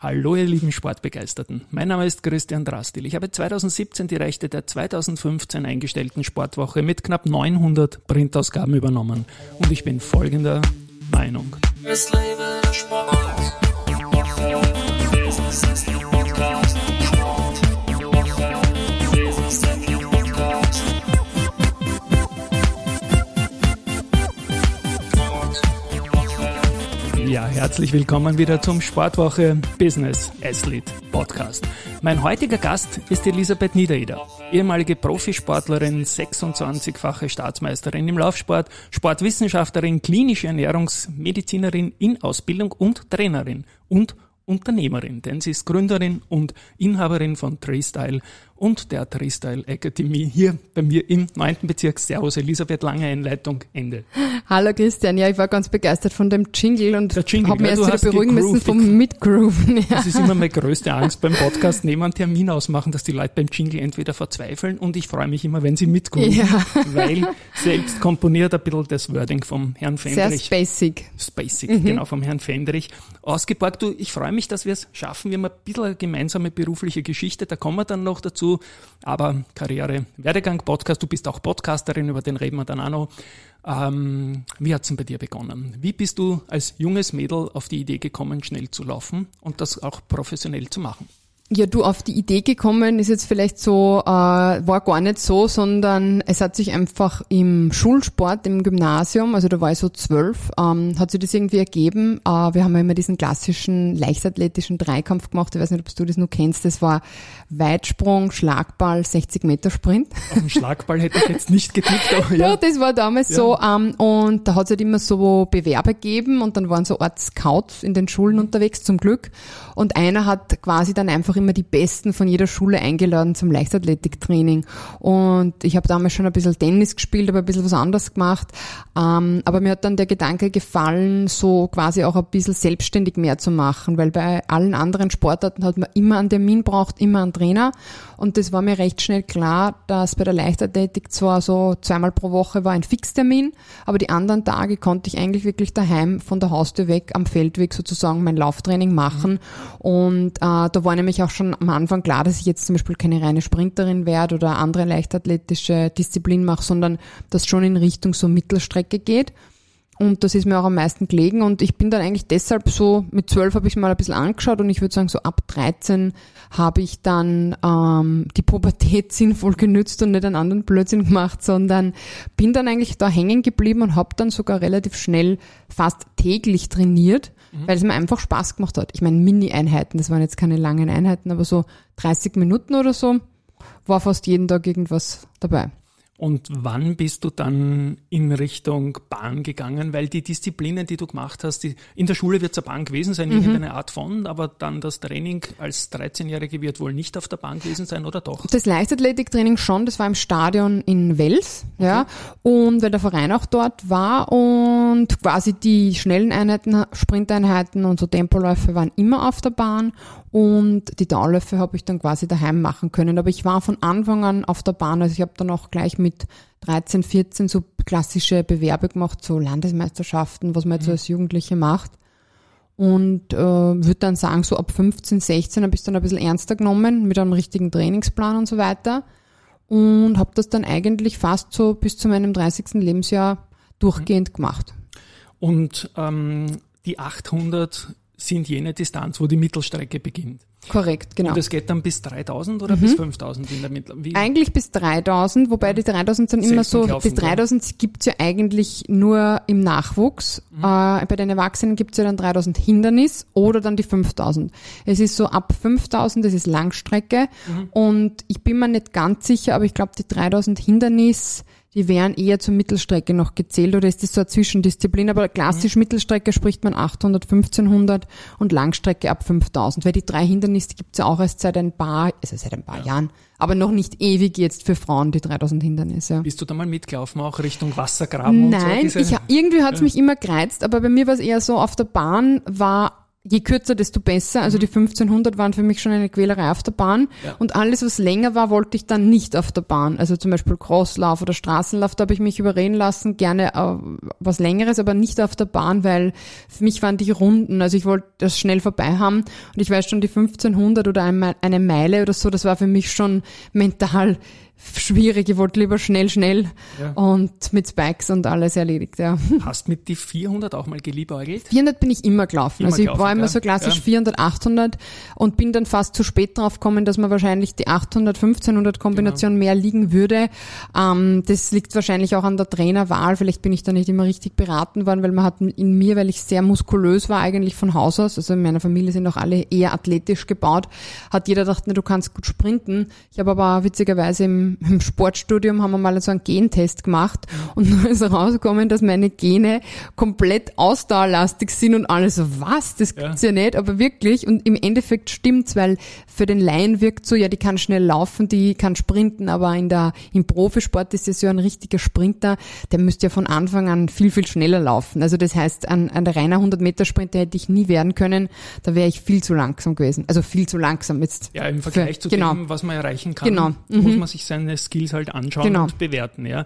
Hallo ihr lieben Sportbegeisterten, mein Name ist Christian Drastil. Ich habe 2017 die Rechte der 2015 eingestellten Sportwoche mit knapp 900 Printausgaben übernommen und ich bin folgender Meinung. Ja, herzlich willkommen wieder zum Sportwoche Business Athlete Podcast. Mein heutiger Gast ist Elisabeth Niedereder, ehemalige Profisportlerin, 26-fache Staatsmeisterin im Laufsport, Sportwissenschaftlerin, klinische Ernährungsmedizinerin in Ausbildung und Trainerin und Unternehmerin, denn sie ist Gründerin und Inhaberin von TriStyle und der TriStyle Academy hier bei mir im 9. Bezirk. Servus Elisabeth, lange Einleitung, Ende. Hallo Christian, ja, ich war ganz begeistert von dem Jingle und habe mich erst wieder beruhigen müssen vom Mitgrooven. Ja. Das ist immer meine größte Angst beim Podcast, neben einem Termin ausmachen, dass die Leute beim Jingle entweder verzweifeln und ich freue mich immer, wenn sie mitgrooven, ja. Weil selbst komponiert ein bisschen das Wording vom Herrn Fendrich. Sehr spacig. Spacig, Genau, vom Herrn Fendrich. Ausgepackt, du, ich freue mich, dass wir es schaffen. Wir haben ein bisschen eine gemeinsame berufliche Geschichte, da kommen wir dann noch dazu. Aber Karriere, Werdegang, Podcast, du bist auch Podcasterin, über den reden wir dann auch noch. Wie hat es denn bei dir begonnen? Wie bist du als junges Mädel auf die Idee gekommen, schnell zu laufen und das auch professionell zu machen? Ja, du, auf die Idee gekommen ist jetzt vielleicht so, war gar nicht so, sondern es hat sich einfach im Schulsport, im Gymnasium, also da war ich so 12, hat sich das irgendwie ergeben. Wir haben ja immer diesen klassischen leichtathletischen Dreikampf gemacht, ich weiß nicht, ob du das noch kennst, das war Weitsprung, Schlagball, 60-Meter-Sprint. Auf den Schlagball hätte ich jetzt nicht getippt, aber ja. Ja, das war damals so, und da hat es halt immer so Bewerber gegeben und dann waren so Art Scouts in den Schulen unterwegs, zum Glück, und einer hat quasi dann einfach immer die Besten von jeder Schule eingeladen zum Leichtathletiktraining. Und ich habe damals schon ein bisschen Tennis gespielt, aber ein bisschen was anderes gemacht. Aber mir hat dann der Gedanke gefallen, so quasi auch ein bisschen selbstständig mehr zu machen, weil bei allen anderen Sportarten hat man immer einen Termin braucht, immer einen Trainer. Und das war mir recht schnell klar, dass bei der Leichtathletik zwar so zweimal pro Woche war ein Fixtermin, aber die anderen Tage konnte ich eigentlich wirklich daheim von der Haustür weg am Feldweg sozusagen mein Lauftraining machen. Und da war nämlich auch schon am Anfang klar, dass ich jetzt zum Beispiel keine reine Sprinterin werde oder andere leichtathletische Disziplin mache, sondern das schon in Richtung so Mittelstrecke geht. Und das ist mir auch am meisten gelegen und ich bin dann eigentlich deshalb so, mit 12 habe ich mal ein bisschen angeschaut und ich würde sagen, so ab 13 habe ich dann die Pubertät sinnvoll genützt und nicht einen anderen Blödsinn gemacht, sondern bin dann eigentlich da hängen geblieben und habe dann sogar relativ schnell fast täglich trainiert, weil es mir einfach Spaß gemacht hat. Ich meine, Mini-Einheiten, das waren jetzt keine langen Einheiten, aber so 30 Minuten oder so, war fast jeden Tag irgendwas dabei. Und wann bist du dann in Richtung Bahn gegangen? Weil die Disziplinen, die du gemacht hast, in der Schule wird es eine Bahn gewesen sein, irgendeine Art von, aber dann das Training als 13-Jährige wird wohl nicht auf der Bahn gewesen sein, oder doch? Das Leichtathletiktraining schon, das war im Stadion in Wels, ja, und weil der Verein auch dort war und quasi die schnellen Einheiten, Sprinteinheiten und so Tempoläufe waren immer auf der Bahn und die Dauerläufe habe ich dann quasi daheim machen können, aber ich war von Anfang an auf der Bahn, also ich habe dann auch gleich mit 13, 14 so klassische Bewerbe gemacht, so Landesmeisterschaften, was man jetzt als Jugendliche macht. Und würde dann sagen, so ab 15, 16 habe ich es dann ein bisschen ernster genommen mit einem richtigen Trainingsplan und so weiter. Und habe das dann eigentlich fast so bis zu meinem 30. Lebensjahr durchgehend gemacht. Und die 800 sind jene Distanz, wo die Mittelstrecke beginnt. Korrekt, genau. Und es geht dann bis 3000 oder bis 5000 in der Mittelstrecke? Eigentlich bis 3000, wobei die 3000 sind immer so, bis 3000 gibt's ja eigentlich nur im Nachwuchs. Bei den Erwachsenen gibt's ja dann 3000 Hindernis oder dann die 5000. Es ist so ab 5000, das ist Langstrecke und ich bin mir nicht ganz sicher, aber ich glaube die 3000 Hindernis, die wären eher zur Mittelstrecke noch gezählt oder ist das so eine Zwischendisziplin, aber klassisch Mittelstrecke spricht man 800, 1500 und Langstrecke ab 5000, weil die drei Hindernisse gibt es ja auch erst seit ein paar Jahren, aber noch nicht ewig jetzt für Frauen, die 3000 Hindernisse. Ja. Bist du da mal mitgelaufen, auch Richtung Wassergraben? Nein, und so? Nein, irgendwie hat es mich immer gereizt, aber bei mir war es eher so, auf der Bahn war je kürzer, desto besser. Also die 1500 waren für mich schon eine Quälerei auf der Bahn. Ja. Und alles, was länger war, wollte ich dann nicht auf der Bahn. Also zum Beispiel Crosslauf oder Straßenlauf, da habe ich mich überreden lassen, gerne was Längeres, aber nicht auf der Bahn, weil für mich waren die Runden, also ich wollte das schnell vorbei haben. Und ich weiß schon, die 1500 oder eine Meile oder so, das war für mich schon mental schwierig. Ich wollte lieber schnell ja. und mit Spikes und alles erledigt, ja. Hast mit die 400 auch mal geliebäugelt? 400 bin ich immer gelaufen. Ich war immer so klassisch 400, 800 und bin dann fast zu spät drauf gekommen, dass man wahrscheinlich die 800-1500 Kombination mehr liegen würde. Das liegt wahrscheinlich auch an der Trainerwahl. Vielleicht bin ich da nicht immer richtig beraten worden, weil man hat in mir, weil ich sehr muskulös war eigentlich von Haus aus, also in meiner Familie sind auch alle eher athletisch gebaut, hat jeder gedacht, du kannst gut sprinten. Ich habe aber witzigerweise im Sportstudium haben wir mal so einen Gentest gemacht und nur ist rausgekommen, dass meine Gene komplett ausdauerlastig sind und alles so, was? Das gibt's ja nicht, aber wirklich und im Endeffekt stimmt's, weil für den Laien wirkt so, ja, die kann schnell laufen, die kann sprinten, aber im Profisport ist das ja ein richtiger Sprinter, der müsste ja von Anfang an viel, viel schneller laufen. Also das heißt, an der reiner 100-Meter-Sprinter hätte ich nie werden können, da wäre ich viel zu langsam gewesen. Also viel zu langsam jetzt. Ja, im Vergleich zu dem, was man erreichen kann, muss man sich seine Skills halt anschauen und bewerten, ja.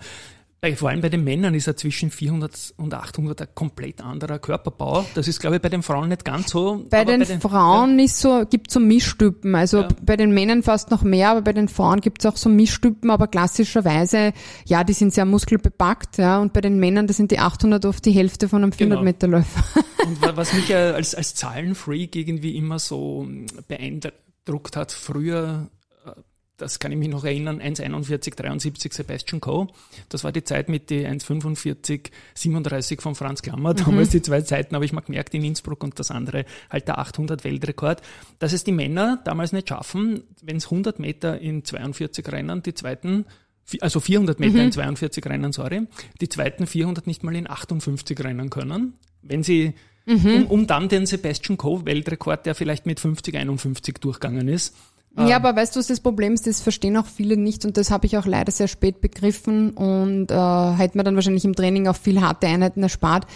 Vor allem bei den Männern ist ja zwischen 400 und 800 ein komplett anderer Körperbau. Das ist, glaube ich, bei den Frauen nicht ganz so. Bei den Frauen gibt's so Mischtypen. Also bei den Männern fast noch mehr, aber bei den Frauen gibt's auch so Mischtypen, aber klassischerweise, ja, die sind sehr muskelbepackt, ja. Und bei den Männern, das sind die 800 oft die Hälfte von einem 400-Meter-Läufer. Und was mich ja als Zahlenfreak irgendwie immer so beeindruckt hat, früher, das kann ich mich noch erinnern, 1,41,73 Sebastian Coe. Das war die Zeit mit die 1,45,37 von Franz Klammer. Damals die zwei Zeiten habe ich mal gemerkt in Innsbruck und das andere halt der 800-Weltrekord. Dass es die Männer damals nicht schaffen, wenn es 100 Meter in 42 Rennen, 400 Meter in 42 Rennen, die zweiten 400 nicht mal in 58 Rennen können. Wenn sie um dann den Sebastian Coe-Weltrekord, der vielleicht mit 50,51 durchgegangen ist, ja, aber weißt du, was das Problem ist? Das verstehen auch viele nicht und das habe ich auch leider sehr spät begriffen und hätte mir dann wahrscheinlich im Training auch viel harte Einheiten erspart.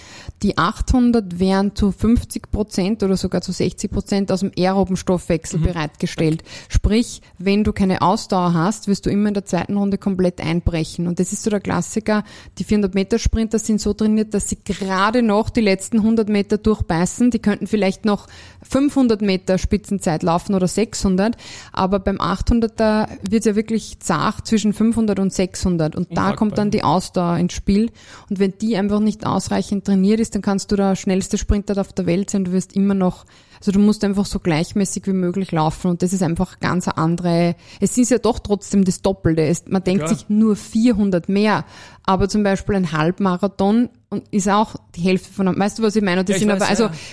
Die 800 wären zu 50% oder sogar zu 60% aus dem aeroben Stoffwechsel bereitgestellt. Sprich, wenn du keine Ausdauer hast, wirst du immer in der zweiten Runde komplett einbrechen und das ist so der Klassiker. Die 400-Meter-Sprinter sind so trainiert, dass sie gerade noch die letzten 100 Meter durchbeißen. Die könnten vielleicht noch 500 Meter Spitzenzeit laufen oder 600, aber beim 800er wird es ja wirklich zart zwischen 500 und 600 und da kommt dann die Ausdauer ins Spiel und wenn die einfach nicht ausreichend trainiert ist, dann kannst du der schnellste Sprinter auf der Welt sein, du wirst immer noch, also du musst einfach so gleichmäßig wie möglich laufen und das ist einfach ganz eine andere, es ist ja doch trotzdem das Doppelte, man denkt sich nur 400 mehr, aber zum Beispiel ein Halbmarathon und ist auch die Hälfte von einem, weißt du, was ich meine? Und das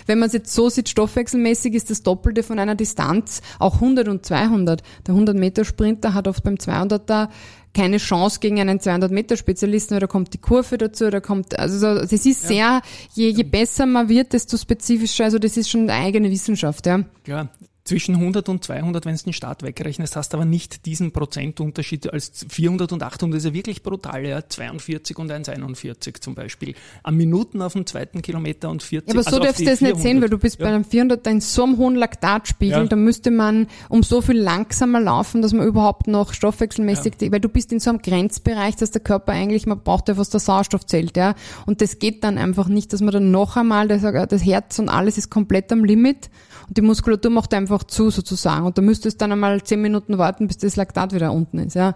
wenn man es jetzt so sieht, stoffwechselmäßig ist das Doppelte von einer Distanz, auch 100 und 200. Der 100-Meter-Sprinter hat oft beim 200er keine Chance gegen einen 200-Meter-Spezialisten, weil da kommt die Kurve dazu, da kommt, also das ist sehr, je besser man wird, desto spezifischer, also das ist schon eine eigene Wissenschaft, ja. Ja. Zwischen 100 und 200, wenn du den Start wegrechnest, hast aber nicht diesen Prozentunterschied als 400 und 800, das ist ja wirklich brutal, ja, 42 und 1,41 zum Beispiel. Am Minuten auf dem zweiten Kilometer und 40. Ja, aber so darfst du das 400. nicht sehen, weil du bist bei einem 400er in so einem hohen Laktatspiegel, da müsste man um so viel langsamer laufen, dass man überhaupt noch stoffwechselmäßig, weil du bist in so einem Grenzbereich, dass der Körper eigentlich, man braucht ja was der Sauerstoff zählt, ja. Und das geht dann einfach nicht, dass man dann noch einmal, das Herz und alles ist komplett am Limit und die Muskulatur macht einfach zu sozusagen und da müsstest dann einmal 10 Minuten warten, bis das Laktat wieder unten ist. Ja.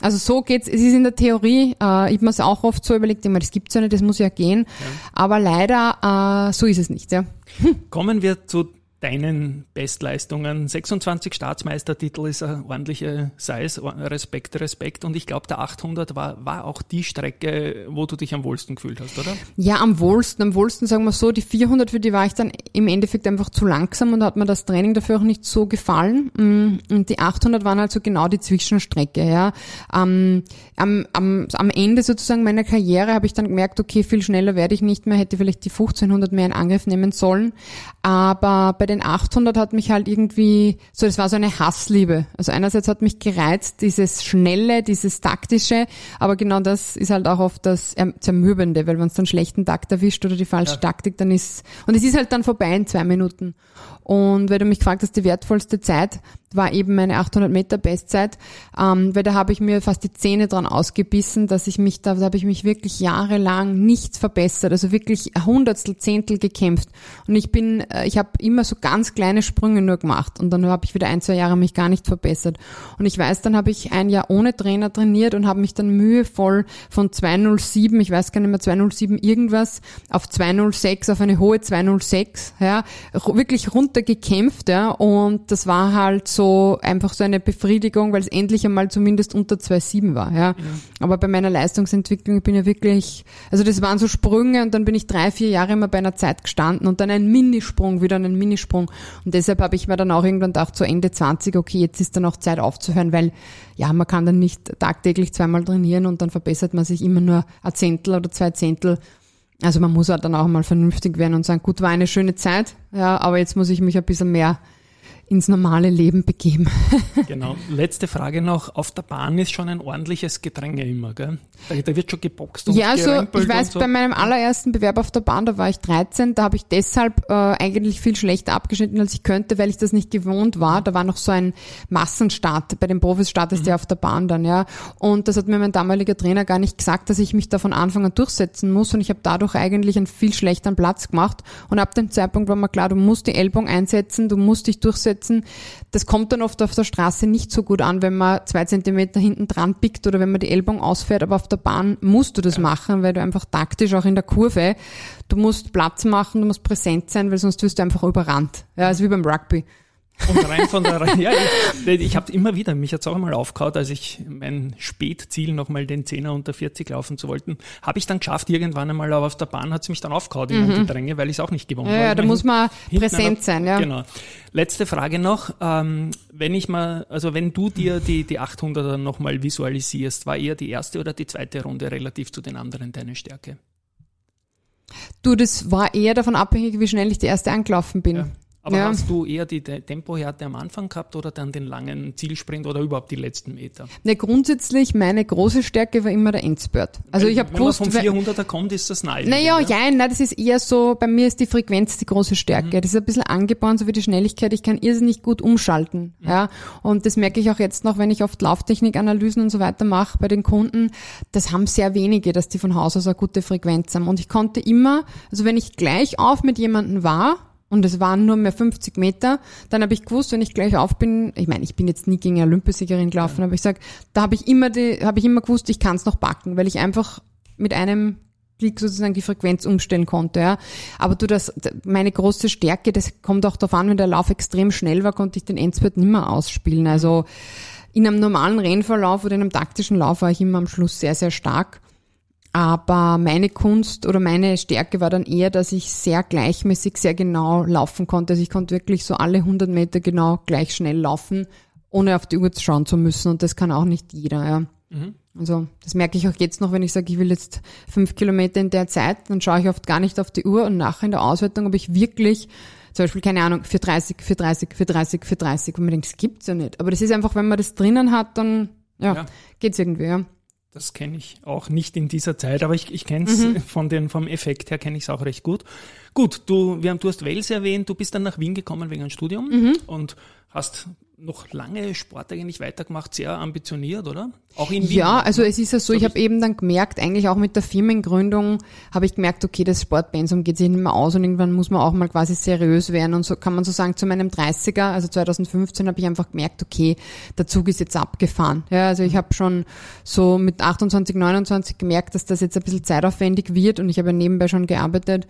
Also so geht's. Es ist in der Theorie, ich habe mir es auch oft so überlegt, das gibt's ja nicht, das muss ja gehen, aber leider so ist es nicht. Ja. Kommen wir zu deinen Bestleistungen. 26 Staatsmeistertitel ist eine ordentliche Size, Respekt. Und ich glaube, der 800 war auch die Strecke, wo du dich am wohlsten gefühlt hast, oder? Ja, am wohlsten, sagen wir so. Die 400, für die war ich dann im Endeffekt einfach zu langsam und da hat mir das Training dafür auch nicht so gefallen. Und die 800 waren halt so genau die Zwischenstrecke, ja. Am Ende sozusagen meiner Karriere habe ich dann gemerkt, okay, viel schneller werde ich nicht mehr, hätte vielleicht die 1500 mehr in Angriff nehmen sollen. Aber bei den den 800 hat mich halt irgendwie, so das war so eine Hassliebe. Also einerseits hat mich gereizt, dieses Schnelle, dieses Taktische, aber genau das ist halt auch oft das Zermürbende, weil wenn es dann einen schlechten Takt erwischt oder die falsche Taktik, dann ist, und es ist halt dann vorbei in 2 Minuten. Und weil du mich gefragt hast, die wertvollste Zeit war eben meine 800 Meter Bestzeit, weil da habe ich mir fast die Zähne dran ausgebissen, dass ich mich da habe ich mich wirklich jahrelang nichts verbessert, also wirklich Hundertstel, Zehntel gekämpft. Und ich habe immer so ganz kleine Sprünge nur gemacht und dann habe ich wieder 1-2 Jahre mich gar nicht verbessert. Und ich weiß, dann habe ich 1 Jahr ohne Trainer trainiert und habe mich dann mühevoll von 207, ich weiß gar nicht mehr, 207 irgendwas, auf 206, auf eine hohe 206, ja, wirklich runtergekämpft, ja, und das war halt so einfach so eine Befriedigung, weil es endlich einmal zumindest unter 2,7 war. Ja. Aber bei meiner Leistungsentwicklung bin ich ja wirklich, also das waren so Sprünge und dann bin ich 3-4 Jahre immer bei einer Zeit gestanden und dann ein Minisprung. Und deshalb habe ich mir dann auch irgendwann gedacht, so Ende 20, okay, jetzt ist dann auch Zeit aufzuhören, weil ja, man kann dann nicht tagtäglich 2-mal trainieren und dann verbessert man sich immer nur 1 Zehntel oder 2 Zehntel. Also man muss halt dann auch mal vernünftig werden und sagen, gut, war eine schöne Zeit, ja, aber jetzt muss ich mich ein bisschen mehr ins normale Leben begeben. Genau. Letzte Frage noch. Auf der Bahn ist schon ein ordentliches Gedränge immer, gell? Da wird schon geboxt und gerempelt. Ja, also ich weiß, bei meinem allerersten Bewerb auf der Bahn, da war ich 13, da habe ich deshalb eigentlich viel schlechter abgeschnitten, als ich könnte, weil ich das nicht gewohnt war. Da war noch so ein Massenstart. Bei den Profis startest du ja auf der Bahn dann, ja. Und das hat mir mein damaliger Trainer gar nicht gesagt, dass ich mich da von Anfang an durchsetzen muss, und ich habe dadurch eigentlich einen viel schlechteren Platz gemacht. Und ab dem Zeitpunkt war mir klar, du musst die Ellbogen einsetzen, du musst dich durchsetzen. Das kommt dann oft auf der Straße nicht so gut an, wenn man 2 Zentimeter hinten dran pickt oder wenn man die Ellbogen ausfährt, aber auf der Bahn musst du das machen, weil du einfach taktisch auch in der Kurve, du musst Platz machen, du musst präsent sein, weil sonst wirst du einfach überrannt. Ja, also wie beim Rugby. Und rein von der ja, ich habe immer wieder, mich hat's auch mal aufgehaut, als ich mein Spätziel nochmal den 10er unter 40 laufen zu wollten, habe ich dann geschafft irgendwann einmal, aber auf der Bahn hat's mich dann aufgehaut in den Gedränge, weil ich es auch nicht gewohnt habe. Ja, da muss man präsent sein, ja. Genau. Letzte Frage noch, wenn du dir die 800er nochmal visualisierst, war eher die erste oder die zweite Runde relativ zu den anderen deine Stärke? Du, das war eher davon abhängig, wie schnell ich die erste angelaufen bin. Ja. Aber hast du eher die Tempohärte am Anfang gehabt oder dann den langen Zielsprint oder überhaupt die letzten Meter? Ne, grundsätzlich, meine große Stärke war immer der Endspurt. Also ich habe gewusst, wenn man vom 400er kommt, ist das nein. Naja, nein, das ist eher so, bei mir ist die Frequenz die große Stärke. Das ist ein bisschen angeboren, so wie die Schnelligkeit. Ich kann irrsinnig gut umschalten. Ja. Und das merke ich auch jetzt noch, wenn ich oft Lauftechnikanalysen und so weiter mache bei den Kunden. Das haben sehr wenige, dass die von Haus aus eine gute Frequenz haben. Und ich konnte immer, also wenn ich gleich auf mit jemandem war, und es waren nur mehr 50 Meter, dann habe ich gewusst, wenn ich gleich auf bin, ich meine, ich bin jetzt nie gegen eine Olympiasiegerin gelaufen, aber ich sage, da habe ich immer gewusst, ich kann es noch packen, weil ich einfach mit einem Klick sozusagen die Frequenz umstellen konnte. Ja. Aber meine große Stärke, das kommt auch darauf an, wenn der Lauf extrem schnell war, konnte ich den Endspurt nicht mehr ausspielen. Also in einem normalen Rennverlauf oder in einem taktischen Lauf war ich immer am Schluss sehr, sehr stark. Aber meine Kunst oder meine Stärke war dann eher, dass ich sehr gleichmäßig, sehr genau laufen konnte. Also ich konnte wirklich so alle 100 Meter genau gleich schnell laufen, ohne auf die Uhr schauen zu müssen. Und das kann auch nicht jeder. Ja. Also das merke ich auch jetzt noch, wenn ich sage, ich will jetzt 5 Kilometer in der Zeit, dann schaue ich oft gar nicht auf die Uhr. Und nachher in der Auswertung habe ich wirklich zum Beispiel, keine Ahnung, 4:30. Und man denkt, das gibt's ja nicht. Aber das ist einfach, wenn man das drinnen hat, dann geht's irgendwie, ja. Das kenne ich auch nicht in dieser Zeit, aber ich kenne es vom Effekt her, kenne ich es auch recht gut. Gut, du hast Wales erwähnt, du bist dann nach Wien gekommen wegen einem Studium und hast noch lange Sport eigentlich weitergemacht, sehr ambitioniert, oder? Auch in Wien. Ja, also es ist ja so, ich habe eben dann gemerkt, eigentlich auch mit der Firmengründung habe ich gemerkt, okay, das Sportpensum geht sich nicht mehr aus und irgendwann muss man auch mal quasi seriös werden, und so kann man so sagen, zu meinem 30er, also 2015, habe ich einfach gemerkt, okay, der Zug ist jetzt abgefahren. Ja, also ich habe schon so mit 28, 29 gemerkt, dass das jetzt ein bisschen zeitaufwendig wird, und ich habe ja nebenbei schon gearbeitet.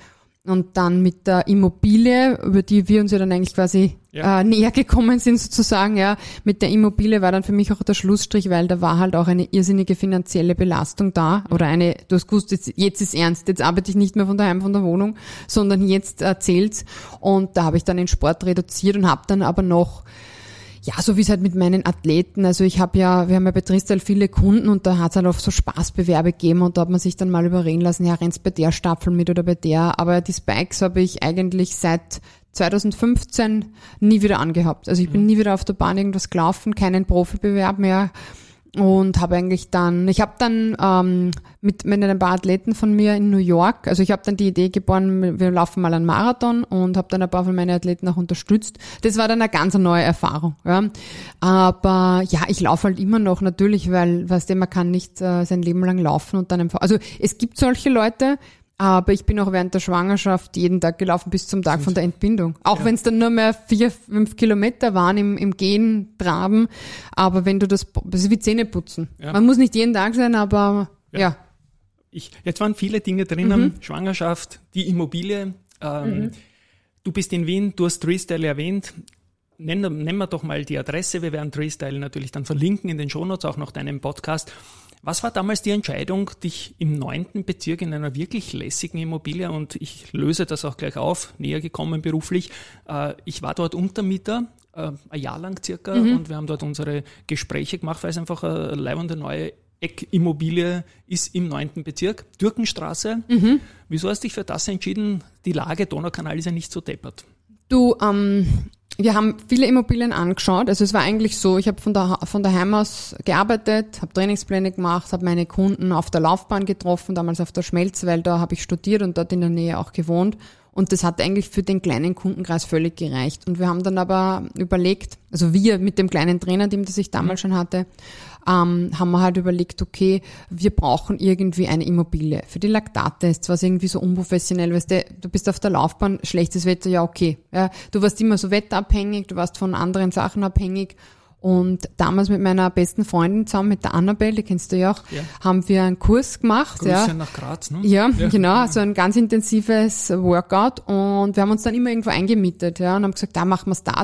Und dann mit der Immobilie, über die wir uns ja dann eigentlich quasi näher gekommen sind sozusagen, ja, mit der Immobilie war dann für mich auch der Schlussstrich, weil da war halt auch eine irrsinnige finanzielle Belastung da, oder eine, du hast gewusst, jetzt ist ernst, jetzt arbeite ich nicht mehr von daheim, von der Wohnung, sondern jetzt zählt's. Und da habe ich dann den Sport reduziert und habe dann aber noch, ja, so wie es halt mit meinen Athleten, also wir haben ja bei TriStyle viele Kunden, und da hat es halt oft so Spaßbewerbe gegeben, und da hat man sich dann mal überreden lassen, ja, rennst bei der Staffel mit oder bei der, aber die Spikes habe ich eigentlich seit 2015 nie wieder angehabt. Also ich bin nie wieder auf der Bahn irgendwas gelaufen, keinen Profibewerb mehr und habe eigentlich dann, mit ein paar Athleten von mir in New York, also ich habe dann die Idee geboren, wir laufen mal einen Marathon und habe dann ein paar von meinen Athleten auch unterstützt. Das war dann eine ganz neue Erfahrung. Ja. Aber ja, ich laufe halt immer noch natürlich, weil man kann nicht sein Leben lang laufen und dann einfach, also es gibt solche Leute, aber ich bin auch während der Schwangerschaft jeden Tag gelaufen bis zum Tag von der Entbindung. Auch wenn es dann nur mehr 4-5 Kilometer waren im Gehen, Traben. Aber wenn du das ist wie Zähne putzen. Ja. Man muss nicht jeden Tag sein, aber ja. Jetzt waren viele Dinge drinnen. Schwangerschaft, die Immobilie. Du bist in Wien, du hast TriStyle erwähnt. Nennen wir doch mal die Adresse. Wir werden TriStyle natürlich dann verlinken in den Shownotes, auch noch deinem Podcast. Was war damals die Entscheidung, dich im 9. Bezirk in einer wirklich lässigen Immobilie, und ich löse das auch gleich auf, näher gekommen beruflich, ich war dort Untermieter, ein Jahr lang circa, und wir haben dort unsere Gespräche gemacht, weil es einfach eine leibende neue Eckimmobilie ist im 9. Bezirk, Türkenstraße. Wieso hast du dich für das entschieden? Die Lage Donaukanal ist ja nicht so deppert. Du, wir haben viele Immobilien angeschaut. Also es war eigentlich so, ich habe von daheim aus gearbeitet, habe Trainingspläne gemacht, habe meine Kunden auf der Laufbahn getroffen, damals auf der Schmelz, weil da habe ich studiert und dort in der Nähe auch gewohnt. Und das hat eigentlich für den kleinen Kundenkreis völlig gereicht. Und wir haben dann aber überlegt, also wir mit dem kleinen Trainerteam, das ich damals schon hatte, haben wir halt überlegt, okay, wir brauchen irgendwie eine Immobilie. Für die Laktattests war es irgendwie so unprofessionell, weißt du, du bist auf der Laufbahn, schlechtes Wetter, ja okay. Ja, du warst immer so wetterabhängig, du warst von anderen Sachen abhängig. Und damals mit meiner besten Freundin zusammen, mit der Annabelle, die kennst du ja auch, haben wir einen Kurs gemacht. Grüße nach Graz, ne? Ja, genau, also ein ganz intensives Workout, und wir haben uns dann immer irgendwo eingemietet, und haben gesagt, da machen wir es da.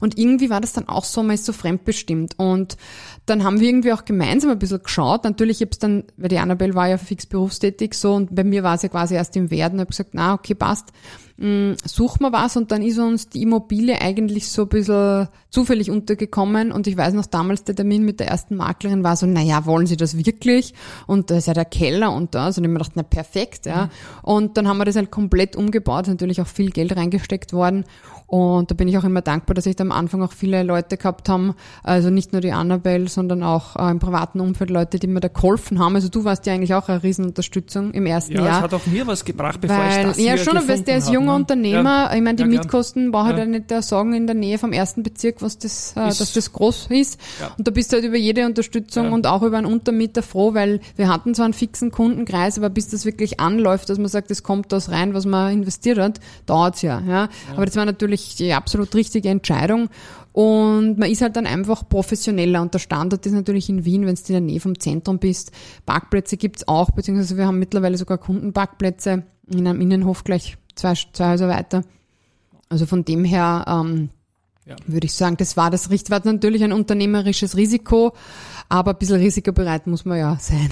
Und irgendwie war das dann auch so, man ist so fremdbestimmt. Und dann haben wir irgendwie auch gemeinsam ein bisschen geschaut. Natürlich habe ich dann, weil die Annabelle war ja fix berufstätig so, und bei mir war es ja quasi erst im Werden, habe gesagt, na okay, passt. Suchen wir was, und dann ist uns die Immobilie eigentlich so ein bisschen zufällig untergekommen, und ich weiß noch damals, der Termin mit der ersten Maklerin war so, naja, wollen Sie das wirklich? Und da ist ja der Keller und das, und ich mir dachte, na perfekt, Und dann haben wir das halt komplett umgebaut, ist natürlich auch viel Geld reingesteckt worden, und da bin ich auch immer dankbar, dass ich da am Anfang auch viele Leute gehabt haben, also nicht nur die Annabelle, sondern auch im privaten Umfeld Leute, die mir da geholfen haben, also du warst ja eigentlich auch eine Riesenunterstützung im ersten Jahr. Ja, es hat auch mir was gebracht, bevor ich das hier gefunden habe. Der ist junger Unternehmer, ich meine, die Mietkosten brauche ich da nicht sagen, in der Nähe vom 1. Bezirk, was das, dass das groß ist. Ja. Und da bist du halt über jede Unterstützung und auch über einen Untermieter froh, weil wir hatten zwar einen fixen Kundenkreis, aber bis das wirklich anläuft, dass man sagt, es kommt das rein, was man investiert hat, dauert's ja. Aber das war natürlich die absolut richtige Entscheidung. Und man ist halt dann einfach professioneller, und der Standort ist natürlich in Wien, wenn du in der Nähe vom Zentrum bist. Parkplätze gibt's auch, beziehungsweise wir haben mittlerweile sogar Kundenparkplätze in einem Innenhof gleich 2 Häuser weiter. Also von dem her würde ich sagen, das war das Richtige. War natürlich ein unternehmerisches Risiko, aber ein bisschen risikobereit muss man ja sein.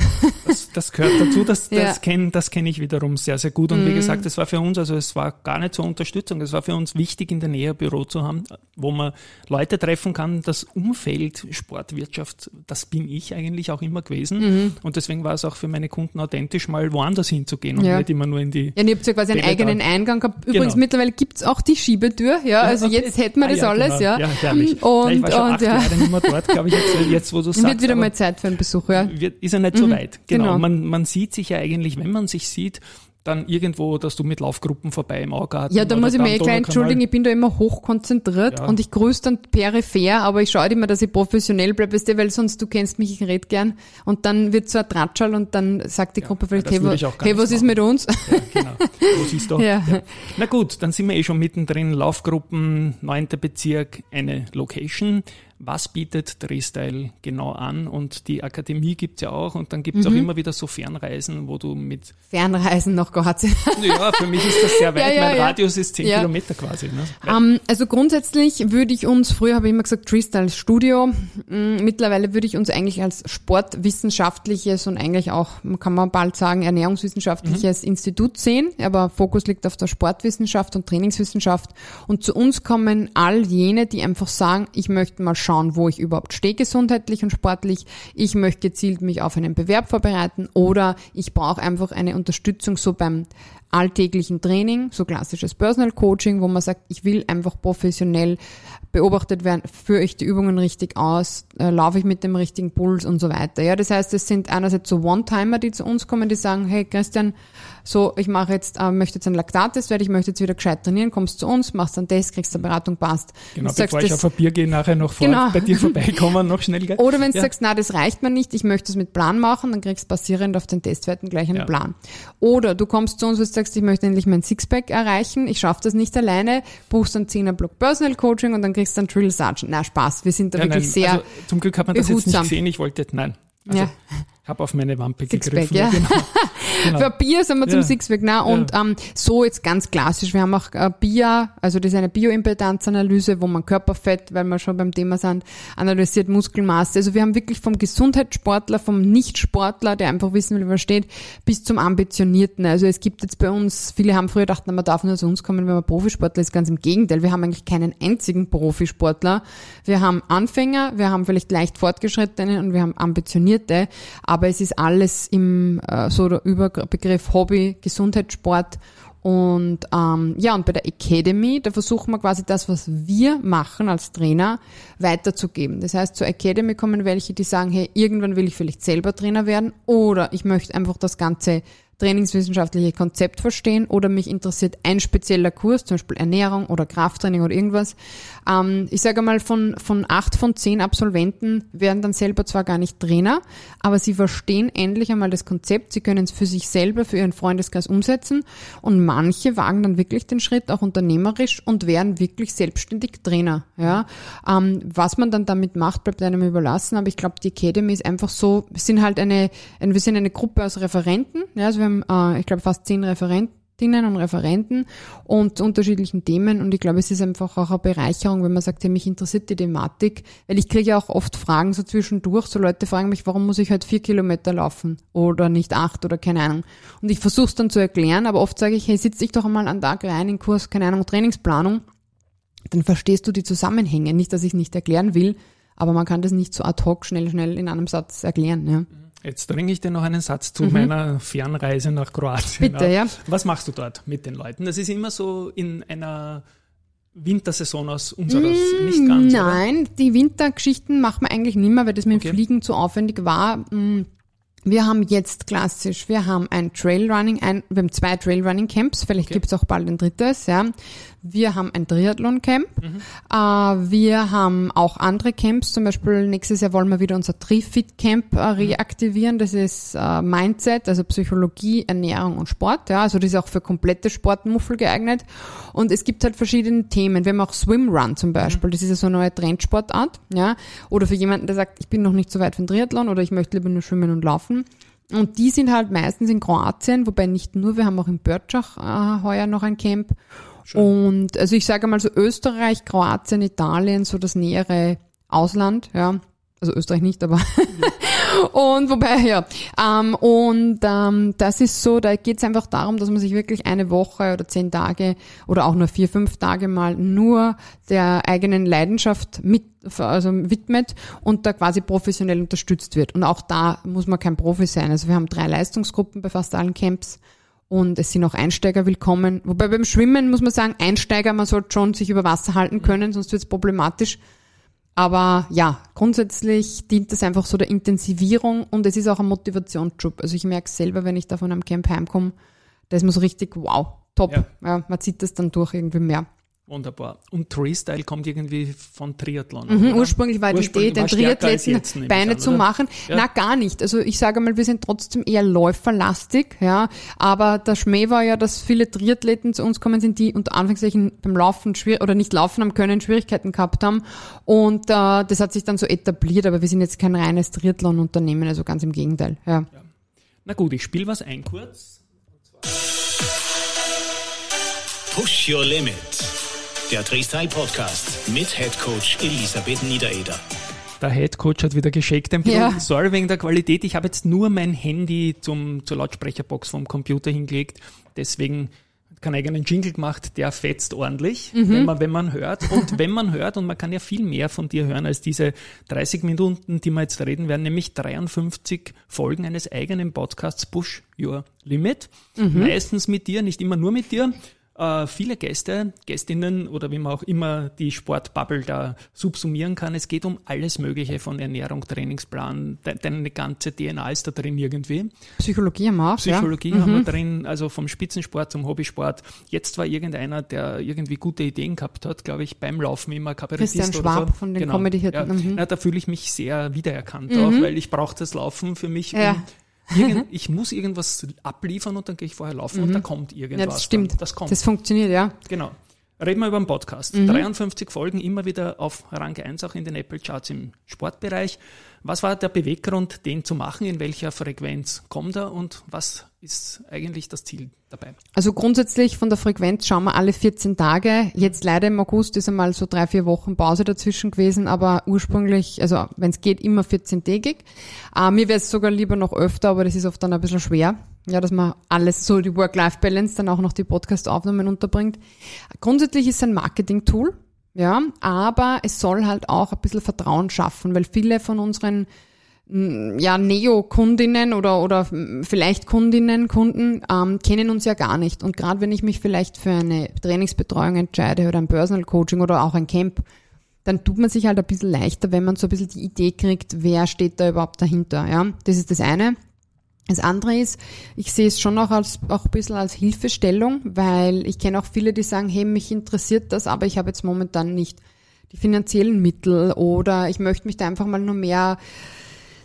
Das gehört dazu, das kenne ich wiederum sehr, sehr gut. Und wie gesagt, das war für uns, also es war gar nicht so Unterstützung, es war für uns wichtig, in der Nähe ein Büro zu haben, wo man Leute treffen kann. Das Umfeld Sportwirtschaft, das bin ich eigentlich auch immer gewesen. Und deswegen war es auch für meine Kunden authentisch, mal woanders hinzugehen und nicht immer nur in die... Ja, ihr habt ja quasi einen eigenen Eingang gehabt. Übrigens, mittlerweile gibt's auch die Schiebetür, also jetzt hätten wir das alles. Genau. Ja, herrlich. Ich war schon 8 Jahre nicht mehr dort, glaube ich, jetzt wo du sagst. Wird wieder mal Zeit für einen Besuch, ist ja nicht so weit. Genau. Man sieht sich ja eigentlich, wenn man sich sieht, dann irgendwo, dass du mit Laufgruppen vorbei im Augarten. Ja, da muss ich mich gleich entschuldigen, ich bin da immer hochkonzentriert und ich grüße dann peripher, aber ich schaue immer, dass ich professionell bleibe, weil sonst, du kennst mich, ich rede gern, und dann wird so ein Tratschall, und dann sagt die Gruppe vielleicht, hey, was ist mit uns? Ja, genau, was ist da? Ja. Na gut, dann sind wir schon mittendrin, Laufgruppen, 9. Bezirk, eine Location. Was bietet TriStyle genau an? Und die Akademie gibt's ja auch, und dann gibt's auch immer wieder so Fernreisen, wo du mit... Fernreisen noch gehabt. Ja, für mich ist das sehr weit. Mein Radius ist 10 Kilometer quasi. Ne? Also grundsätzlich würde ich uns, früher habe ich immer gesagt, TriStyle Studio. Mittlerweile würde ich uns eigentlich als sportwissenschaftliches und eigentlich auch, kann man bald sagen, ernährungswissenschaftliches Institut sehen. Aber Fokus liegt auf der Sportwissenschaft und Trainingswissenschaft. Und zu uns kommen all jene, die einfach sagen, ich möchte mal schauen, wo ich überhaupt stehe, gesundheitlich und sportlich. Ich möchte gezielt mich auf einen Bewerb vorbereiten oder ich brauche einfach eine Unterstützung so beim alltäglichen Training, so klassisches Personal Coaching, wo man sagt, ich will einfach professionell beobachtet werden, führe ich die Übungen richtig aus, laufe ich mit dem richtigen Puls und so weiter. Ja, das heißt, es sind einerseits so One-Timer, die zu uns kommen, die sagen, hey Christian, so ich mache jetzt, möchte jetzt einen Laktattest werden, ich möchte jetzt wieder gescheit trainieren, kommst zu uns, machst einen Test, kriegst eine Beratung, passt. Genau, bevor sagst, ich auf ein Bier gehe, nachher noch bei dir vorbeikommen, noch schnell. Gell? Oder wenn du sagst, nein, das reicht mir nicht, ich möchte es mit Plan machen, dann kriegst du basierend auf den Testwerten gleich einen Plan. Oder du kommst zu uns, wirst sagst, ich möchte endlich mein Sixpack erreichen, ich schaffe das nicht alleine, buchst einen 10er-Block Personal Coaching und dann kriegst du einen Drill Sergeant. Na, Spaß, wir sind da wirklich sehr behutsam. Also, zum Glück hat man das jetzt nicht gesehen, ich wollte, Also, ja. Habe auf meine Wampe gegriffen. Ja. Genau. Für Bier sind wir zum Sixpack. Ne? Und so jetzt ganz klassisch, wir haben auch Bier, also das ist eine Bioimpedanzanalyse, wo man Körperfett, weil wir schon beim Thema sind, analysiert, Muskelmasse. Also wir haben wirklich vom Gesundheitssportler, vom Nichtsportler, der einfach wissen will, wie man steht, bis zum Ambitionierten. Also es gibt jetzt bei uns, viele haben früher gedacht, man darf nur zu uns kommen, wenn man Profisportler ist. Ganz im Gegenteil, wir haben eigentlich keinen einzigen Profisportler. Wir haben Anfänger, wir haben vielleicht leicht Fortgeschrittene und wir haben Ambitionierte. Aber es ist alles im so der Überbegriff Hobby, Gesundheitssport und und bei der Academy, da versuchen wir quasi das, was wir machen als Trainer, weiterzugeben. Das heißt, zur Academy kommen welche, die sagen, hey, irgendwann will ich vielleicht selber Trainer werden oder ich möchte einfach das ganze trainingswissenschaftliche Konzept verstehen oder mich interessiert ein spezieller Kurs, zum Beispiel Ernährung oder Krafttraining oder irgendwas. Ich sage einmal, von 8 von 10 Absolventen werden dann selber zwar gar nicht Trainer, aber sie verstehen endlich einmal das Konzept, sie können es für sich selber, für ihren Freundeskreis umsetzen und manche wagen dann wirklich den Schritt, auch unternehmerisch und werden wirklich selbstständig Trainer. Ja? Was man dann damit macht, bleibt einem überlassen, aber ich glaube, die Academy ist einfach so, wir sind eine Gruppe aus Referenten, ja, also wir haben, ich glaube, fast 10 Referentinnen und Referenten und zu unterschiedlichen Themen und ich glaube, es ist einfach auch eine Bereicherung, wenn man sagt, hey, mich interessiert die Thematik, weil ich kriege ja auch oft Fragen so zwischendurch, so Leute fragen mich, warum muss ich halt 4 Kilometer laufen oder nicht 8 oder keine Ahnung und ich versuche es dann zu erklären, aber oft sage ich, hey, sitz dich doch einmal einen Tag rein in Kurs, keine Ahnung, Trainingsplanung, dann verstehst du die Zusammenhänge, nicht, dass ich nicht erklären will, aber man kann das nicht so ad hoc schnell in einem Satz erklären, ja. Jetzt bringe ich dir noch einen Satz zu meiner Fernreise nach Kroatien. Bitte, ja. Was machst du dort mit den Leuten? Das ist immer so in einer Wintersaison aus unseres, nicht ganz, nein, oder? Die Wintergeschichten machen wir eigentlich nicht mehr, weil das mit dem Fliegen zu aufwendig war. Wir haben jetzt klassisch, wir haben ein Trailrunning, wir haben 2 Trailrunning-Camps, vielleicht gibt's auch bald ein drittes, ja. Wir haben ein Triathlon-Camp, wir haben auch andere Camps, zum Beispiel nächstes Jahr wollen wir wieder unser Tri-Fit-Camp reaktivieren, das ist Mindset, also Psychologie, Ernährung und Sport, ja, also das ist auch für komplette Sportmuffel geeignet und es gibt halt verschiedene Themen, wir haben auch Swimrun zum Beispiel, das ist ja so eine neue Trendsportart, ja, oder für jemanden, der sagt, ich bin noch nicht so weit von Triathlon oder ich möchte lieber nur schwimmen und laufen. Und die sind halt meistens in Kroatien, wobei nicht nur, wir haben auch in Börtschach heuer noch ein Camp. Schön. Und also ich sage mal so Österreich, Kroatien, Italien, so das nähere Ausland, ja. Also Österreich nicht, aber und wobei, ja. Das ist so, da geht es einfach darum, dass man sich wirklich eine Woche oder 10 Tage oder auch nur 4, 5 Tage mal nur der eigenen Leidenschaft widmet und da quasi professionell unterstützt wird. Und auch da muss man kein Profi sein. Also wir haben 3 Leistungsgruppen bei fast allen Camps. Und es sind auch Einsteiger willkommen. Wobei beim Schwimmen muss man sagen, Einsteiger, man sollte schon sich über Wasser halten können, sonst wird es problematisch. Aber ja, grundsätzlich dient das einfach so der Intensivierung und es ist auch ein Motivationsschub. Also ich merke es selber, wenn ich da von einem Camp heimkomme, da ist man so richtig, wow, top. Ja. Ja, man zieht das dann durch irgendwie mehr. Wunderbar. Und TriStyle kommt irgendwie von Triathlon. Ursprünglich war die Idee, den Triathleten Beine zu machen. Ja. Na, gar nicht. Also ich sage mal, wir sind trotzdem eher läuferlastig, ja. Aber der Schmäh war ja, dass viele Triathleten zu uns kommen sind, die unter Anführungszeichen beim Laufen oder nicht laufen haben können, Schwierigkeiten gehabt haben. Und das hat sich dann so etabliert. Aber wir sind jetzt kein reines Triathlon-Unternehmen, also ganz im Gegenteil. Ja. Ja. Na gut, ich spiele was ein kurz. Push Your Limit. Der TriStyle Podcast mit Head Coach Elisabeth Niedereder. Der Head Coach hat wieder geschickt ein bisschen. Ja. Sorry wegen der Qualität. Ich habe jetzt nur mein Handy zur Lautsprecherbox vom Computer hingelegt. Deswegen keinen eigenen Jingle gemacht, der fetzt ordentlich, wenn man hört. Und wenn man hört, und man kann ja viel mehr von dir hören als diese 30 Minuten, die wir jetzt reden werden, nämlich 53 Folgen eines eigenen Podcasts Push Your Limit. Mhm. Meistens mit dir, nicht immer nur mit dir. Viele Gäste, Gästinnen oder wie man auch immer die Sportbubble da subsumieren kann. Es geht um alles Mögliche von Ernährung, Trainingsplan, deine ganze DNA ist da drin irgendwie. Psychologie haben wir auch. Psychologie haben wir drin, also vom Spitzensport zum Hobbysport. Jetzt war irgendeiner, der irgendwie gute Ideen gehabt hat, glaube ich, beim Laufen immer Kabarettist Christian Schwab oder so. Von den Comedy-Hitten. Ja. Da fühle ich mich sehr wiedererkannt auch, weil ich brauche das Laufen für mich. Ja. Ich muss irgendwas abliefern und dann gehe ich vorher laufen und da kommt irgendwas. Ja, das stimmt. Dann. Das kommt. Das funktioniert, ja. Genau. Reden wir über den Podcast. 53 Folgen, immer wieder auf Rang 1, auch in den Apple Charts im Sportbereich. Was war der Beweggrund, den zu machen? In welcher Frequenz kommt er und was ist eigentlich das Ziel dabei? Also grundsätzlich von der Frequenz schauen wir alle 14 Tage. Jetzt leider im August ist einmal so 3-4 Wochen Pause dazwischen gewesen, aber ursprünglich, also wenn es geht, immer 14-tägig. Mir wäre es sogar lieber noch öfter, aber das ist oft dann ein bisschen schwer. Ja, dass man alles, so die Work-Life-Balance, dann auch noch die Podcast-Aufnahmen unterbringt. Grundsätzlich ist es ein Marketing-Tool, ja, aber es soll halt auch ein bisschen Vertrauen schaffen, weil viele von unseren, ja, Neo-Kundinnen oder vielleicht Kunden, kennen uns ja gar nicht. Und gerade wenn ich mich vielleicht für eine Trainingsbetreuung entscheide oder ein Personal-Coaching oder auch ein Camp, dann tut man sich halt ein bisschen leichter, wenn man so ein bisschen die Idee kriegt, wer steht da überhaupt dahinter, ja. Das ist das eine. Das andere ist, ich sehe es schon auch ein bisschen als Hilfestellung, weil ich kenne auch viele, die sagen, hey, mich interessiert das, aber ich habe jetzt momentan nicht die finanziellen Mittel oder ich möchte mich da einfach mal noch mehr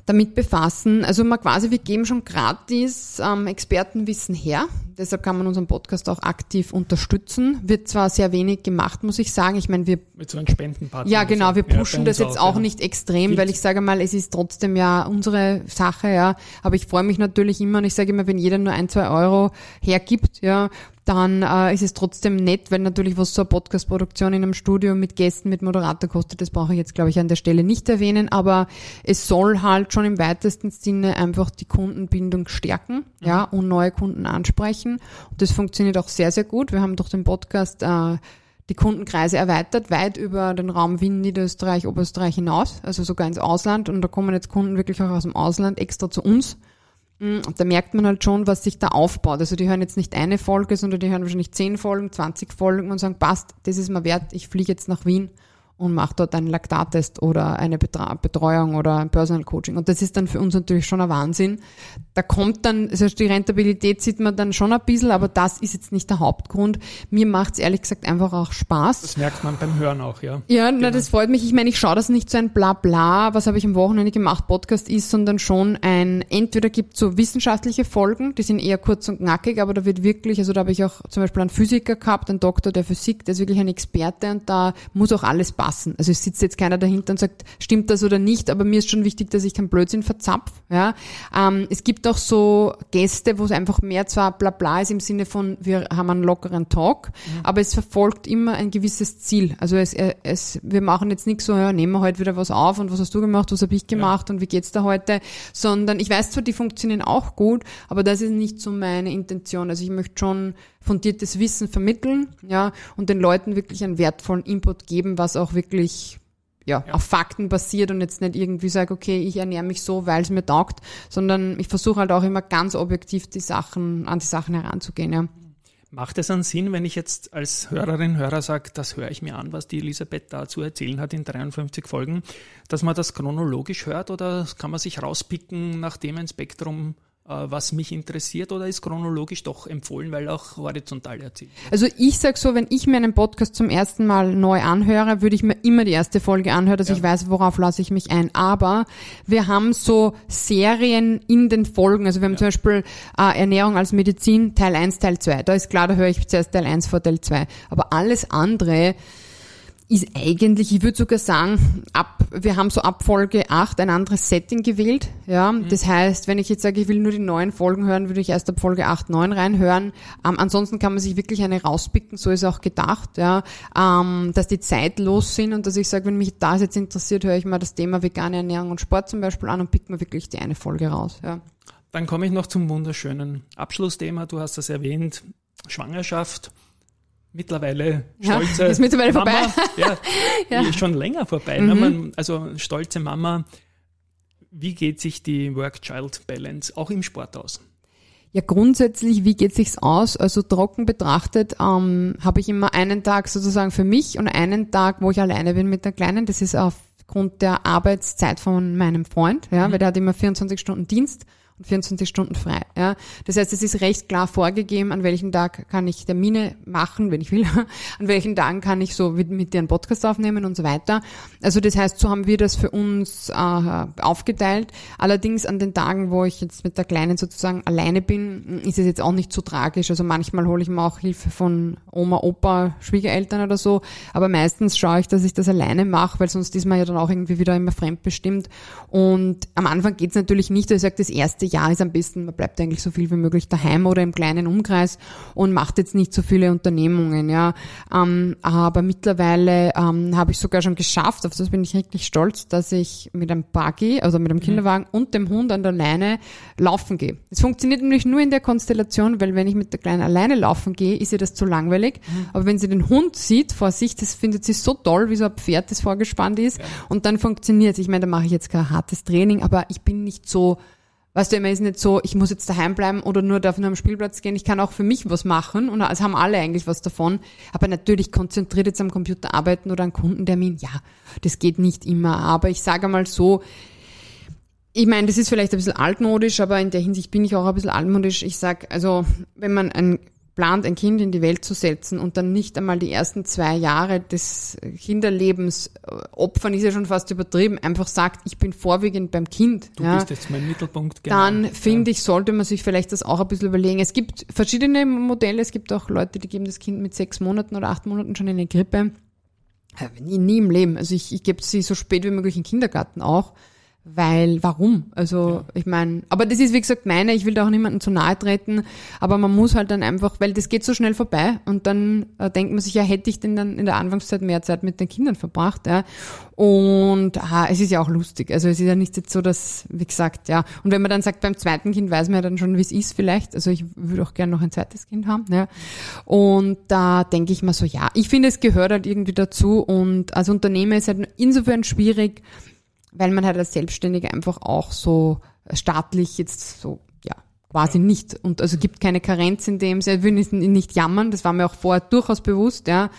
damit befassen. Also mal quasi, wir geben schon gratis Expertenwissen her. Deshalb kann man unseren Podcast auch aktiv unterstützen. Wird zwar sehr wenig gemacht, muss ich sagen. Ich meine, wir mit so einem Spendenpartner. Ja, genau. Wir pushen das jetzt auch nicht extrem, weil ich sage mal, es ist trotzdem ja unsere Sache, ja. Aber ich freue mich natürlich immer und ich sage immer, wenn jeder nur 1-2 Euro hergibt, ja, dann ist es trotzdem nett, weil natürlich was so eine Podcast-Produktion in einem Studio mit Gästen, mit Moderator kostet, das brauche ich jetzt, glaube ich, an der Stelle nicht erwähnen, aber es soll halt schon im weitesten Sinne einfach die Kundenbindung stärken, ja, und neue Kunden ansprechen. Und das funktioniert auch sehr, sehr gut. Wir haben durch den Podcast die Kundenkreise erweitert, weit über den Raum Wien, Niederösterreich, Oberösterreich hinaus, also sogar ins Ausland. Und da kommen jetzt Kunden wirklich auch aus dem Ausland extra zu uns. Und da merkt man halt schon, was sich da aufbaut. Also die hören jetzt nicht eine Folge, sondern die hören wahrscheinlich 10 Folgen, 20 Folgen und sagen, passt, das ist mir wert, ich fliege jetzt nach Wien und mache dort einen Laktattest oder eine Betreuung oder ein Personal Coaching. Und das ist dann für uns natürlich schon ein Wahnsinn. Da kommt dann, also die Rentabilität sieht man dann schon ein bisschen, aber das ist jetzt nicht der Hauptgrund. Mir macht es ehrlich gesagt einfach auch Spaß. Das merkt man beim Hören auch, ja. Ja, genau. Na, das freut mich. Ich meine, ich schaue das nicht so ein Blabla, was habe ich am Wochenende gemacht, Podcast ist, sondern schon ein, entweder gibt es so wissenschaftliche Folgen, die sind eher kurz und knackig, aber da wird wirklich, also da habe ich auch zum Beispiel einen Physiker gehabt, einen Doktor der Physik, der ist wirklich ein Experte und da muss auch alles passen. Also es sitzt jetzt keiner dahinter und sagt, stimmt das oder nicht, aber mir ist schon wichtig, dass ich keinen Blödsinn verzapf. Ja. Es gibt auch so Gäste, wo es einfach mehr zwar Blabla ist im Sinne von, wir haben einen lockeren Talk, aber es verfolgt immer ein gewisses Ziel. Also wir machen jetzt nicht so, ja, nehmen wir heute wieder was auf und was hast du gemacht, was habe ich gemacht und wie geht's da heute, sondern ich weiß zwar, die funktionieren auch gut, aber das ist nicht so meine Intention. Also ich möchte schon fundiertes Wissen vermitteln, ja, und den Leuten wirklich einen wertvollen Input geben, was auch wirklich auf Fakten basiert und jetzt nicht irgendwie sage, okay, ich ernähre mich so, weil es mir taugt, sondern ich versuche halt auch immer ganz objektiv an die Sachen heranzugehen. Ja. Macht es einen Sinn, wenn ich jetzt als Hörerin, Hörer sage, das höre ich mir an, was die Elisabeth da zu erzählen hat in 53 Folgen, dass man das chronologisch hört oder kann man sich rauspicken, nachdem ein Spektrum was mich interessiert, oder ist chronologisch doch empfohlen, weil auch horizontal erzählt wird? Also ich sage so, wenn ich mir einen Podcast zum ersten Mal neu anhöre, würde ich mir immer die erste Folge anhören, dass ich weiß, worauf lasse ich mich ein. Aber wir haben so Serien in den Folgen. Also wir haben zum Beispiel Ernährung als Medizin, Teil 1, Teil 2. Da ist klar, da höre ich zuerst Teil 1 vor Teil 2. Aber alles andere ist eigentlich, ich würde sogar sagen, wir haben so ab Folge 8 ein anderes Setting gewählt. Ja, das heißt, wenn ich jetzt sage, ich will nur die neuen Folgen hören, würde ich erst ab Folge 8, 9 reinhören. Ansonsten kann man sich wirklich eine rauspicken, so ist auch gedacht, ja, dass die zeitlos sind und dass ich sage, wenn mich das jetzt interessiert, höre ich mal das Thema vegane Ernährung und Sport zum Beispiel an und pick mir wirklich die eine Folge raus. Ja. Dann komme ich noch zum wunderschönen Abschlussthema. Du hast das erwähnt. Schwangerschaft, mittlerweile stolze ist mittlerweile Mama. Vorbei. Ja, ja. Die ist schon länger vorbei. Mhm. Ne? Also stolze Mama. Wie geht sich die Work-Child-Balance auch im Sport aus? Ja, grundsätzlich, wie geht sich's aus? Also trocken betrachtet habe ich immer einen Tag sozusagen für mich und einen Tag, wo ich alleine bin mit der Kleinen. Das ist aufgrund der Arbeitszeit von meinem Freund, ja, weil der hat immer 24 Stunden Dienst und 24 Stunden frei. Ja. Das heißt, es ist recht klar vorgegeben, an welchem Tag kann ich Termine machen, wenn ich will, an welchen Tagen kann ich so mit dir einen Podcast aufnehmen und so weiter. Also das heißt, so haben wir das für uns aufgeteilt. Allerdings an den Tagen, wo ich jetzt mit der Kleinen sozusagen alleine bin, ist es jetzt auch nicht so tragisch. Also manchmal hole ich mir auch Hilfe von Oma, Opa, Schwiegereltern oder so, aber meistens schaue ich, dass ich das alleine mache, weil sonst ist man ja dann auch irgendwie wieder immer fremdbestimmt. Und am Anfang geht's natürlich nicht, ich sage, das erste Jahr ist am besten, man bleibt eigentlich so viel wie möglich daheim oder im kleinen Umkreis und macht jetzt nicht so viele Unternehmungen. Ja. Aber mittlerweile habe ich sogar schon geschafft, auf das bin ich wirklich stolz, dass ich mit einem Buggy, also mit einem Kinderwagen und dem Hund an der Leine laufen gehe. Das funktioniert nämlich nur in der Konstellation, weil wenn ich mit der Kleinen alleine laufen gehe, ist ihr das zu langweilig. Mhm. Aber wenn sie den Hund sieht vor sich, das findet sie so toll, wie so ein Pferd, das vorgespannt ist. Ja. Und dann funktioniert es. Ich meine, da mache ich jetzt kein hartes Training, aber ich bin nicht so... Weißt du, immer ist nicht so, ich muss jetzt daheim bleiben oder nur darf nur am Spielplatz gehen. Ich kann auch für mich was machen und also haben alle eigentlich was davon. Aber natürlich konzentriert jetzt am Computer arbeiten oder an Kundentermin, ja, das geht nicht immer. Aber ich sage mal so, ich meine, das ist vielleicht ein bisschen altmodisch, aber in der Hinsicht bin ich auch ein bisschen altmodisch. Ich sag, also, wenn man plant, ein Kind in die Welt zu setzen und dann nicht einmal die ersten 2 Jahre des Kinderlebens opfern, ist ja schon fast übertrieben, einfach sagt, ich bin vorwiegend beim Kind. Du bist jetzt mein Mittelpunkt. Genau. Dann, finde ich, sollte man sich vielleicht das auch ein bisschen überlegen. Es gibt verschiedene Modelle, es gibt auch Leute, die geben das Kind mit 6 Monaten oder 8 Monaten schon in die Krippe. Nie im Leben. Also ich gebe sie so spät wie möglich in den Kindergarten auch. Weil, warum? Also, ich meine, aber das ist, wie gesagt, ich will da auch niemandem zu nahe treten, aber man muss halt dann einfach, weil das geht so schnell vorbei und dann denkt man sich, ja, hätte ich denn dann in der Anfangszeit mehr Zeit mit den Kindern verbracht, ja. Und es ist ja auch lustig, also es ist ja nicht jetzt so, dass, wie gesagt, ja, und wenn man dann sagt, beim zweiten Kind weiß man ja dann schon, wie es ist vielleicht, also ich würde auch gerne noch ein zweites Kind haben, ja. Und da denke ich mir so, ja, ich finde, es gehört halt irgendwie dazu und als Unternehmer ist halt insofern schwierig, weil man halt als Selbstständige einfach auch so staatlich jetzt so, ja, quasi nicht. Und also gibt keine Karenz in dem Sinne, will nicht jammern, das war mir auch vorher durchaus bewusst, ja.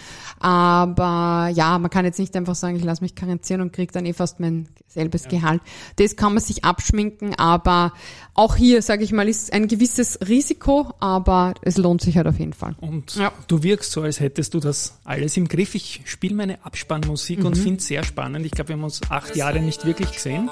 Aber ja, man kann jetzt nicht einfach sagen, ich lasse mich karenzieren und kriege dann fast mein selbes Gehalt. Das kann man sich abschminken, aber auch hier, sage ich mal, ist ein gewisses Risiko, aber es lohnt sich halt auf jeden Fall. Und du wirkst so, als hättest du das alles im Griff. Ich spiele meine Abspannmusik und finde es sehr spannend. Ich glaube, wir haben uns 8 Jahre nicht wirklich gesehen,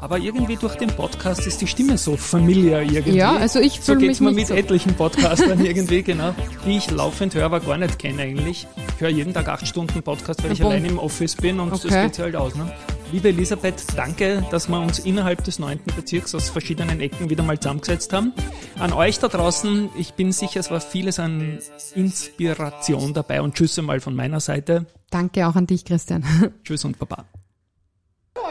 aber irgendwie durch den Podcast ist die Stimme so familiar irgendwie. Ja, also ich fühle mich nicht so. So geht es mir mit etlichen Podcastern irgendwie, genau, die ich laufend höre, aber gar nicht kenne eigentlich. Ich höre jeden Tag 8 Stunden Podcast, weil ich allein im Office bin und das geht halt aus, ne? Liebe Elisabeth, danke, dass wir uns innerhalb des 9. Bezirks aus verschiedenen Ecken wieder mal zusammengesetzt haben. An euch da draußen, ich bin sicher, es war vieles an Inspiration dabei und tschüss einmal von meiner Seite. Danke auch an dich, Christian. Tschüss und Baba.